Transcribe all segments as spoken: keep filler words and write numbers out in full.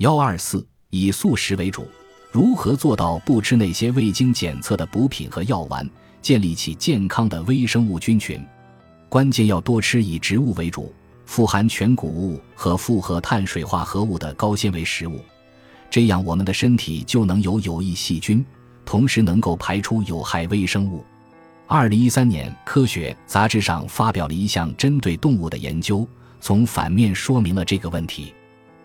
一百二十四以素食为主，如何做到不吃那些未经检测的补品和药丸，建立起健康的微生物菌群？关键要多吃以植物为主、富含全谷物和复合碳水化合物的高纤维食物，这样我们的身体就能有有益细菌，同时能够排出有害微生物。二零一三年科学杂志上发表了一项针对动物的研究，从反面说明了这个问题。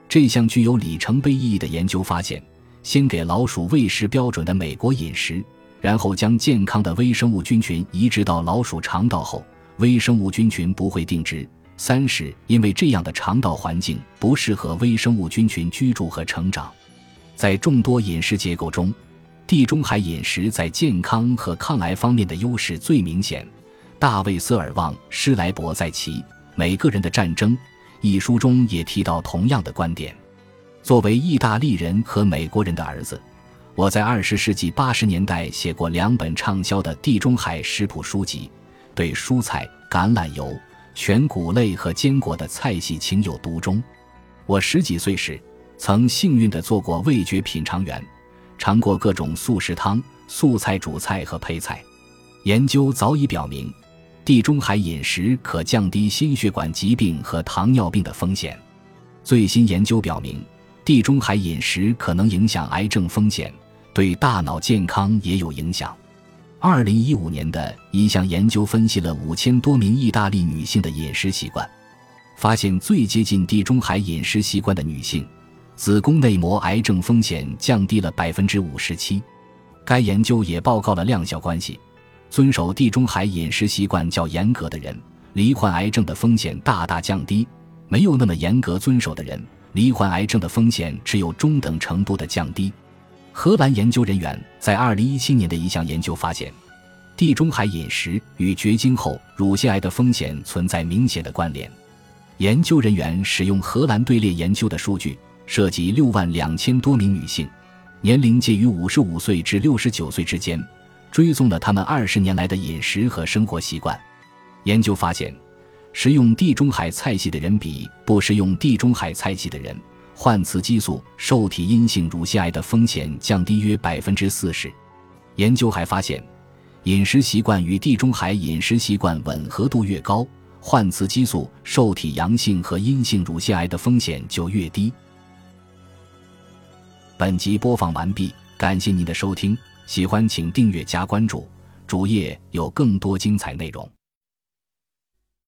这项具有里程碑意义的研究发现，先给老鼠喂食标准的美国饮食，然后将健康的微生物菌群移植到老鼠肠道后，微生物菌群不会定植。三是因为这样的肠道环境不适合微生物菌群居住和成长。在众多饮食结构中，地中海饮食在健康和抗癌方面的优势最明显。大卫·瑟尔旺·施莱伯在其《每个人的战争》一书中也提到同样的观点。作为意大利人和美国人的儿子，我在二十世纪八十年代写过两本畅销的地中海食谱书籍，对蔬菜、橄榄油、全谷类和坚果的菜系情有独钟。我十几岁时曾幸运地做过味觉品尝员，尝过各种素食汤、素菜主菜和配菜。研究早已表明，地中海饮食可降低心血管疾病和糖尿病的风险。最新研究表明，地中海饮食可能影响癌症风险，对大脑健康也有影响。二零一五年的一项研究分析了五千多名意大利女性的饮食习惯，发现最接近地中海饮食习惯的女性，子宫内膜癌症风险降低了 百分之五十七。 该研究也报告了量效关系，遵守地中海饮食习惯较严格的人，罹患癌症的风险大大降低，没有那么严格遵守的人，罹患癌症的风险只有中等程度的降低。荷兰研究人员在二零一七年的一项研究发现，地中海饮食与绝经后乳腺癌的风险存在明显的关联。研究人员使用荷兰队列研究的数据，涉及六万两千多名女性，年龄介于五十五岁至六十九岁之间，追踪了她们二十年来的饮食和生活习惯。研究发现，食用地中海菜系的人比不食用地中海菜系的人，患雌激素受体阴性乳腺癌的风险降低约 百分之四十。 研究还发现，饮食习惯与地中海饮食习惯吻合度越高，患雌激素受体阳性和阴性乳腺癌的风险就越低。本集播放完毕，感谢您的收听，喜欢请订阅加关注，主页有更多精彩内容。